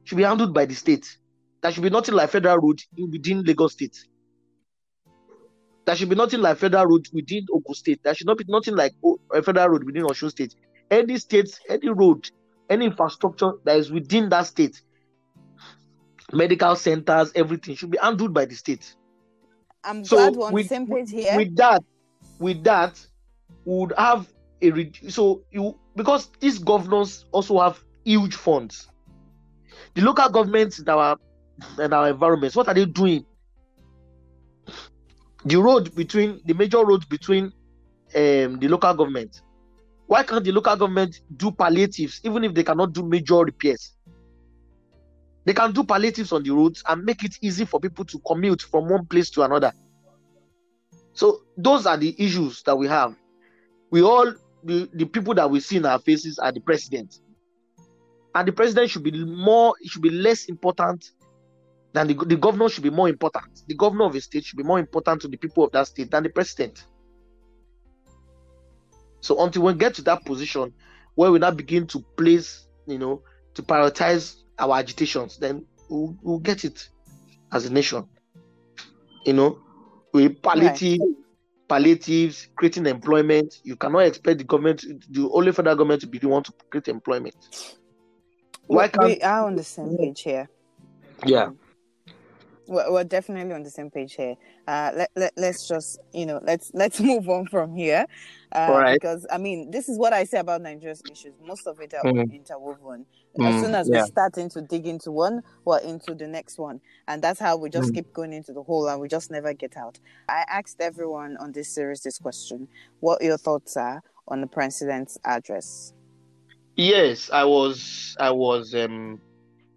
should be handled by the state. There should be nothing like federal road in, within Lagos State. There should be nothing like federal road within Ogun State. There should not be nothing like o- federal road within Osun State. Any state, any road, any infrastructure that is within that state, medical centers, everything should be handled by the state. I'm so glad we're on the same page here. With that, with that, we would have a re- so you. Because these governors also have huge funds. The local governments in our in our environments, what are they doing? The road between the major roads between um, the local government. Why can't the local government do palliatives even if they cannot do major repairs? They can do palliatives on the roads and make it easy for people to commute from one place to another. So those are the issues that we have. We all. The, the people that we see in our faces are the president, and the president should be more, it should be less important than the, the governor should be more important. The governor of a state should be more important to the people of that state than the president. So until we get to that position where we now begin to place, you know, to prioritize our agitations, then we'll, we'll get it as a nation. You know, we palliative. Right. Palliatives, creating employment. You cannot expect the government, the only federal government, to be the one to create employment. Why we, can't we are on the same page here? Yeah. We're definitely on the same page here. Uh, let, let, let's just, you know, let's let's move on from here. Uh, right. Because, I mean, this is what I say about Nigeria's issues. Most of it are mm-hmm. interwoven. Mm-hmm. As soon as yeah. we start to dig into one, we're into the next one. And that's how we just mm-hmm. keep going into the hole and we just never get out. I asked everyone on this series this question. What your thoughts are on the president's address? Yes, I was, I was um,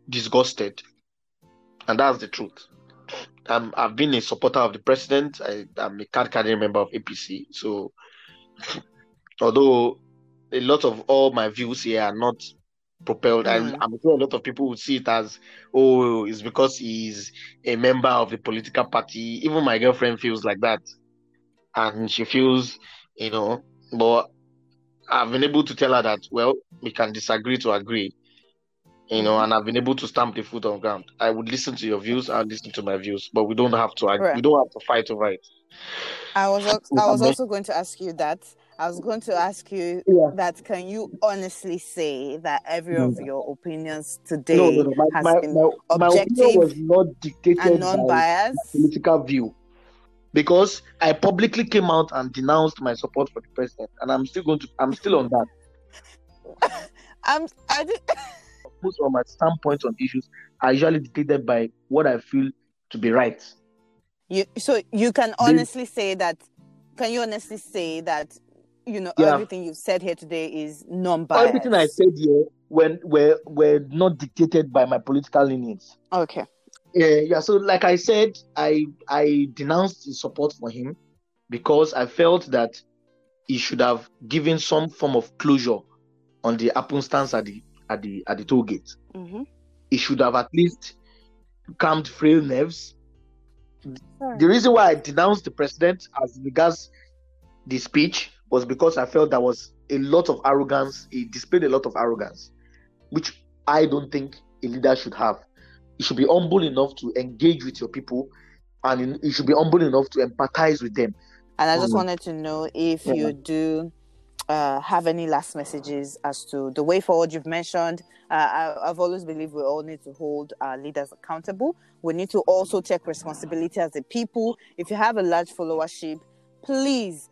disgusted. And that's the truth. Um, I've been a supporter of the president. I, I'm a card-carrying member of A P C. So, although a lot of all my views here are not propelled, mm. I, I'm sure a lot of people would see it as, oh, it's because he's a member of the political party. Even my girlfriend feels like that. And she feels, you know, but I've been able to tell her that, well, we can disagree to agree. You know, and I've been able to stamp the foot on ground. I would listen to your views, I'll listen to my views, but we don't have to argue, right. we don't have to fight over it. I was I was also going to ask you that. I was going to ask you yeah. that can you honestly say that every no. of your opinions today no, no, no. My, has my, been my, objective my opinion was not dictated and non-biased by political view? Because I publicly came out and denounced my support for the president, and I'm still going to I'm still on that. I'm I did Most of my standpoints on issues are usually dictated by what I feel to be right. You, so you can honestly they, say that. Can you honestly say that? You know, yeah. everything you've said here today is non-biased. Everything I said here when were were not dictated by my political leanings. Okay. Yeah, yeah. So, like I said, I I denounced his support for him because I felt that he should have given some form of closure on the happenstance at the. At the at the toll gate, mm-hmm. it should have at least calmed frail nerves. Sorry. The reason why I denounced the president as regards the speech was because I felt there was a lot of arrogance. He displayed a lot of arrogance, which I don't think a leader should have. You should be humble enough to engage with your people, and you should be humble enough to empathize with them. And I just um, wanted to know if yeah. you do. Uh, have any last messages as to the way forward you've mentioned? Uh, I, I've always believed we all need to hold our leaders accountable. We need to also take responsibility as a people. If you have a large followership, please,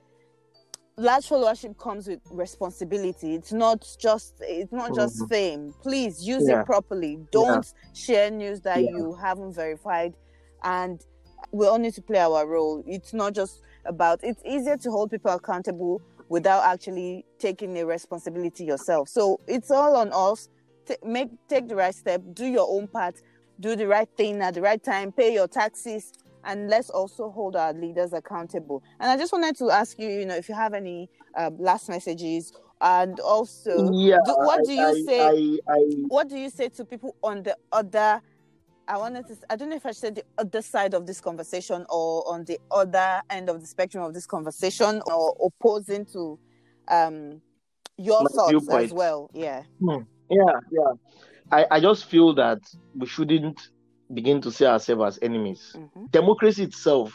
large followership comes with responsibility. It's not just it's not just mm-hmm. fame. Please use yeah. it properly. Don't yeah. share news that yeah. you haven't verified. And we all need to play our role. It's not just about. It's easier to hold people accountable without actually taking the responsibility yourself. So it's all on us. T- make Take the right step, do your own part, do the right thing at the right time, pay your taxes, and let's also hold our leaders accountable. And I just wanted to ask you, you know, if you have any uh, last messages, and also, yeah, do, what I, do you I, say? I, I, what do you say to people on the other? I wanted to. I don't know if I said the other side of this conversation or on the other end of the spectrum of this conversation or opposing to um, your My thoughts viewpoint. As well. Yeah. Hmm. Yeah, yeah. I, I just feel that we shouldn't begin to see ourselves as enemies. Mm-hmm. Democracy itself,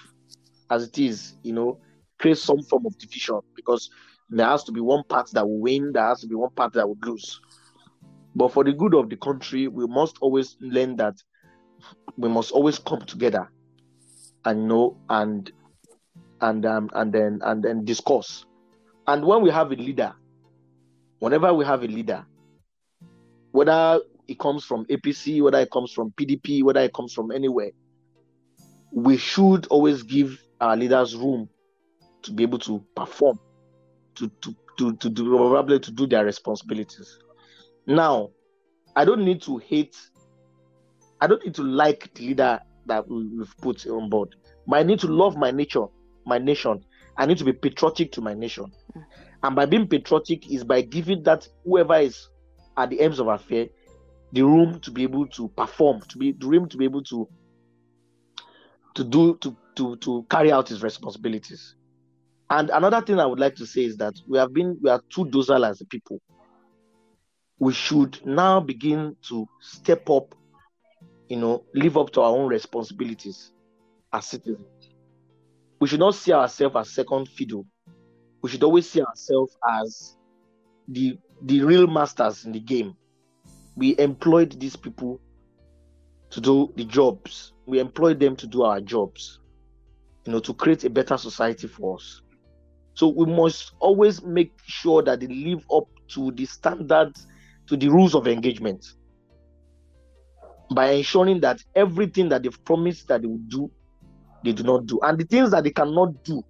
as it is, you know, creates some form of division because there has to be one part that will win, there has to be one part that will lose. But for the good of the country, we must always learn that we must always come together and know and and um and then and then discuss. And when we have a leader, whenever we have a leader, whether it comes from A P C, whether it comes from P D P, whether it comes from anywhere, we should always give our leaders room to be able to perform, to to to to do probably to do their responsibilities. Now, I don't need to hate. I don't need to like the leader that we've put on board. But I need to love my nature, my nation. I need to be patriotic to my nation. And by being patriotic is by giving that whoever is at the ends of affair the room to be able to perform, to be the room to be able to to do to to to carry out his responsibilities. And another thing I would like to say is that we have been we are too docile as a people. We should now begin to step up. You know, live up to our own responsibilities as citizens. We should not see ourselves as second fiddle. We should always see ourselves as the the real masters in the game. We employed these people to do the jobs. We employ them to do our jobs, you know, to create a better society for us. So we must always make sure that they live up to the standards, to the rules of engagement, by ensuring that everything that they've promised that they will do, they do not do. And the things that they cannot do,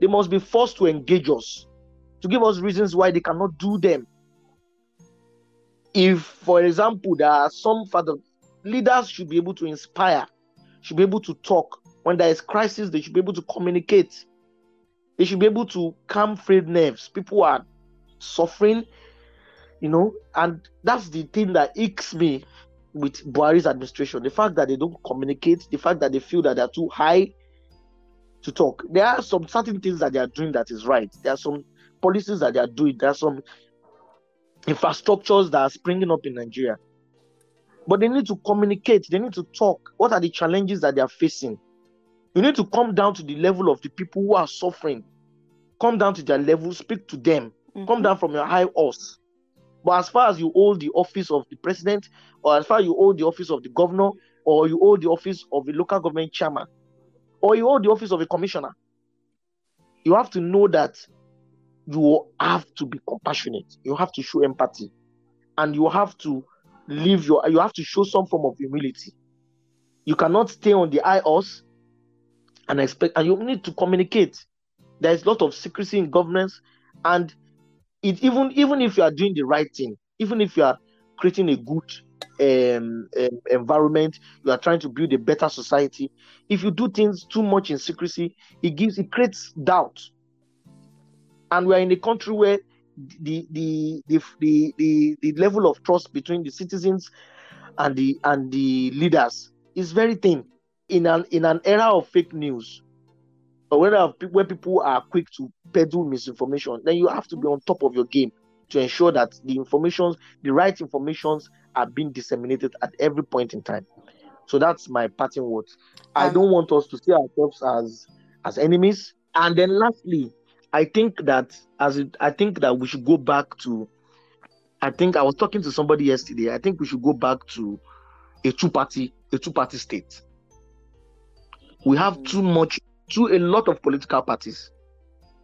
they must be forced to engage us, to give us reasons why they cannot do them. If, for example, there are some further leaders should be able to inspire, should be able to talk. When there is crisis, they should be able to communicate. They should be able to calm frayed nerves. People are suffering, you know, and that's the thing that icks me with Buhari's administration. The fact that they don't communicate, the fact that they feel that they're too high to talk. There are some certain things that they are doing that is right. There are some policies that they are doing. There are some infrastructures that are springing up in Nigeria. But they need to communicate. They need to talk. What are the challenges that they are facing? You need to come down to the level of the people who are suffering. Come down to their level, speak to them. Mm-hmm. Come down from your high horse. But as far as you hold the office of the president, or as far as you hold the office of the governor, or you hold the office of a local government chairman, or you hold the office of a commissioner, you have to know that you have to be compassionate. You have to show empathy. And you have to live your, you have to show some form of humility. You cannot stay on the high horse and expect, and you need to communicate. There is a lot of secrecy in governance, and it even even if you are doing the right thing, even if you are creating a good um, um, environment, you are trying to build a better society. If you do things too much in secrecy, it gives it creates doubt. And we are in a country where the the the the, the, the level of trust between the citizens and the and the leaders is very thin. In an in an era of fake news, or where, where people are quick to peddle misinformation, then you have to be on top of your game to ensure that the informations, the right informations, are being disseminated at every point in time. So that's my parting words. I don't want us to see ourselves as as enemies. And then lastly, I think that as it, I think that we should go back to. I think I was talking to somebody yesterday. I think we should go back to a two party a two party state. We have too much, too a lot of political parties,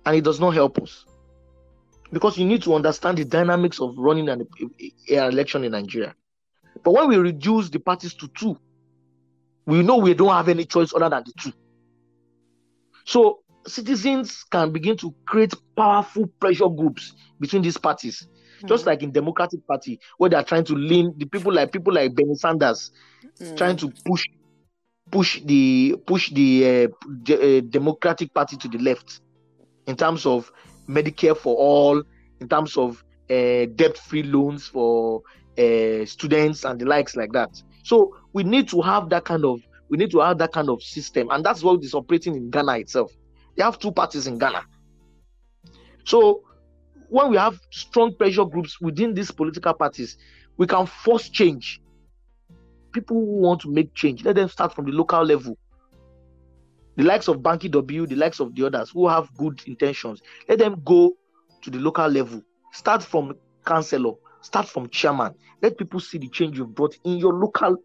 and it does not help us, because you need to understand the dynamics of running an, an election in Nigeria. But when we reduce the parties to two, we know we don't have any choice other than the two. So citizens can begin to create powerful pressure groups between these parties, mm. just like in Democratic Party, where they are trying to lean the people like people like Bernie Sanders, mm. trying to push. push the push the uh, de- uh, Democratic Party to the left in terms of Medicare for all, in terms of uh, debt-free loans for uh, students and the likes like that. So we need to have that kind of we need to have that kind of system, and that's what is operating in Ghana itself. They have two parties in Ghana. So when we have strong pressure groups within these political parties, we can force change. People who want to make change, let them start from the local level. The likes of Banky W, the likes of the others who have good intentions, let them go to the local level. Start from councillor, start from chairman. Let people see the change you've brought in your local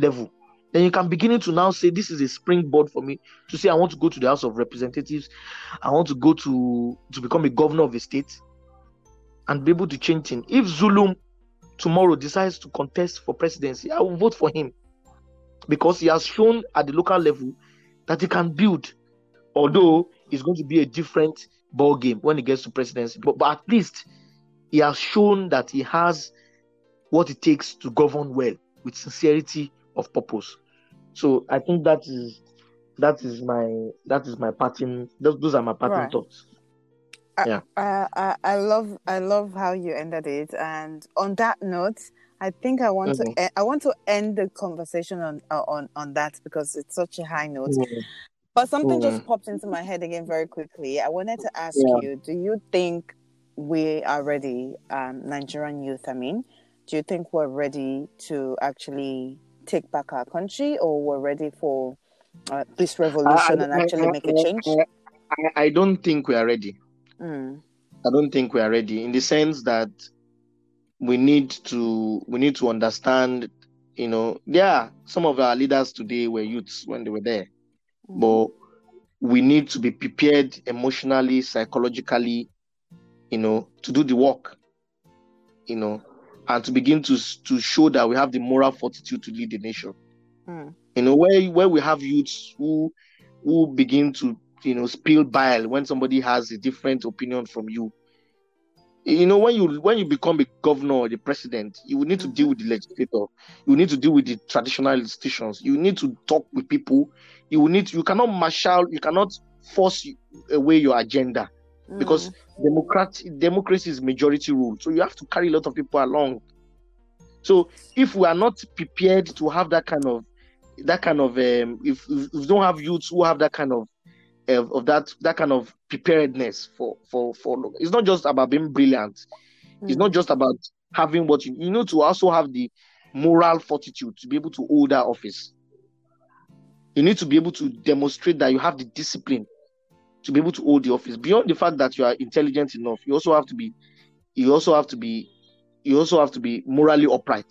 level. Then you can begin to now say, this is a springboard for me to say, I want to go to the House of Representatives. I want to go to, to become a governor of a state and be able to change things. If Zulum tomorrow decides to contest for presidency, I will vote for him, because he has shown at the local level that he can build, although it's going to be a different ball game when he gets to presidency. But, but at least he has shown that he has what it takes to govern well with sincerity of purpose. So I think that is that is my that is my parting. Those, those are my parting right. thoughts. Yeah. I, I, I love I love how you ended it, and on that note, I think I want mm-hmm. to I want to end the conversation on on, on that, because it's such a high note. Mm-hmm. But something mm-hmm. just popped into my head again very quickly. I wanted to ask yeah. you: do you think we are ready, um, Nigerian youth? I mean, do you think we're ready to actually take back our country, or we're ready for uh, this revolution I, I, and actually I, I, make a change? I, I don't think we are ready. Mm. I don't think we are ready, in the sense that we need to we need to understand you know, yeah, some of our leaders today were youths when they were there. Mm-hmm. But we need to be prepared emotionally, psychologically, you know, to do the work, you know, and to begin to to show that we have the moral fortitude to lead the nation. Mm. You know, where where we have youths who who begin to, you know, spill bile when somebody has a different opinion from you. You know, when you when you become a governor or the president, you will need to deal with the legislator. You need to deal with the traditional institutions. You need to talk with people. You will need. You cannot marshal. You cannot force away your agenda, mm. because democrat democracy is majority rule. So you have to carry a lot of people along. So if we are not prepared to have that kind of that kind of um, if, if we don't have youths who have that kind of Of, of that that kind of preparedness for for for it's not just about being brilliant, mm. it's not just about having what you you know to also have the moral fortitude to be able to hold that office. You need to be able to demonstrate that you have the discipline to be able to hold the office. Beyond the fact that you are intelligent enough, you also have to be you also have to be you also have to be morally upright.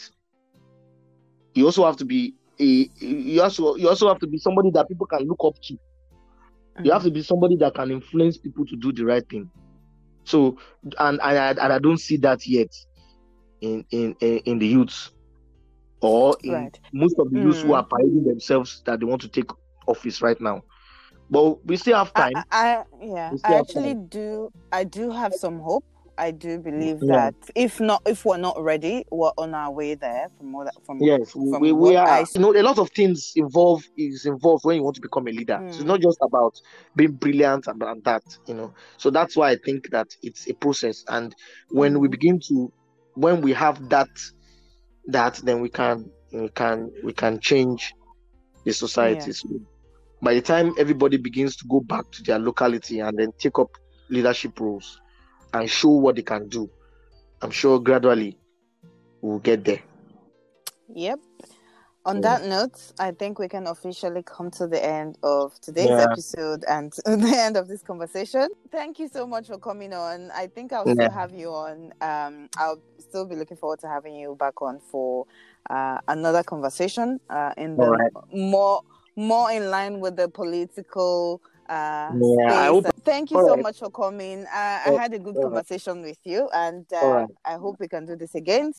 You also have to be a you also you also have to be somebody that people can look up to. You have to be somebody that can influence people to do the right thing. So, and, and, I, and I don't see that yet in in, in the youths or in right. most of the mm. youths who are parading themselves that they want to take office right now. But we still have time. I, I yeah, I actually time. do. I do have some hope. I do believe yeah. that if not, if we're not ready, we're on our way there. From what, from yes, from we, we are. I... You know, a lot of things involve is involved when you want to become a leader. Mm. So it's not just about being brilliant and, and that, you know. So that's why I think that it's a process. And when we begin to, when we have that, that then we can, we can, we can change the society. Yeah. So by the time everybody begins to go back to their locality and then take up leadership roles and show what they can do, I'm sure gradually we'll get there. Yep. On yeah. that note, I think we can officially come to the end of today's yeah. episode and the end of this conversation. Thank you so much for coming on. I think I'll yeah. still have you on. Um, I'll still be looking forward to having you back on for uh, another conversation uh, in the right. more more in line with the political Uh, yeah, hope, thank you so right. much for coming. Uh, I had a good all conversation right. with you, and uh, right. I hope we can do this again.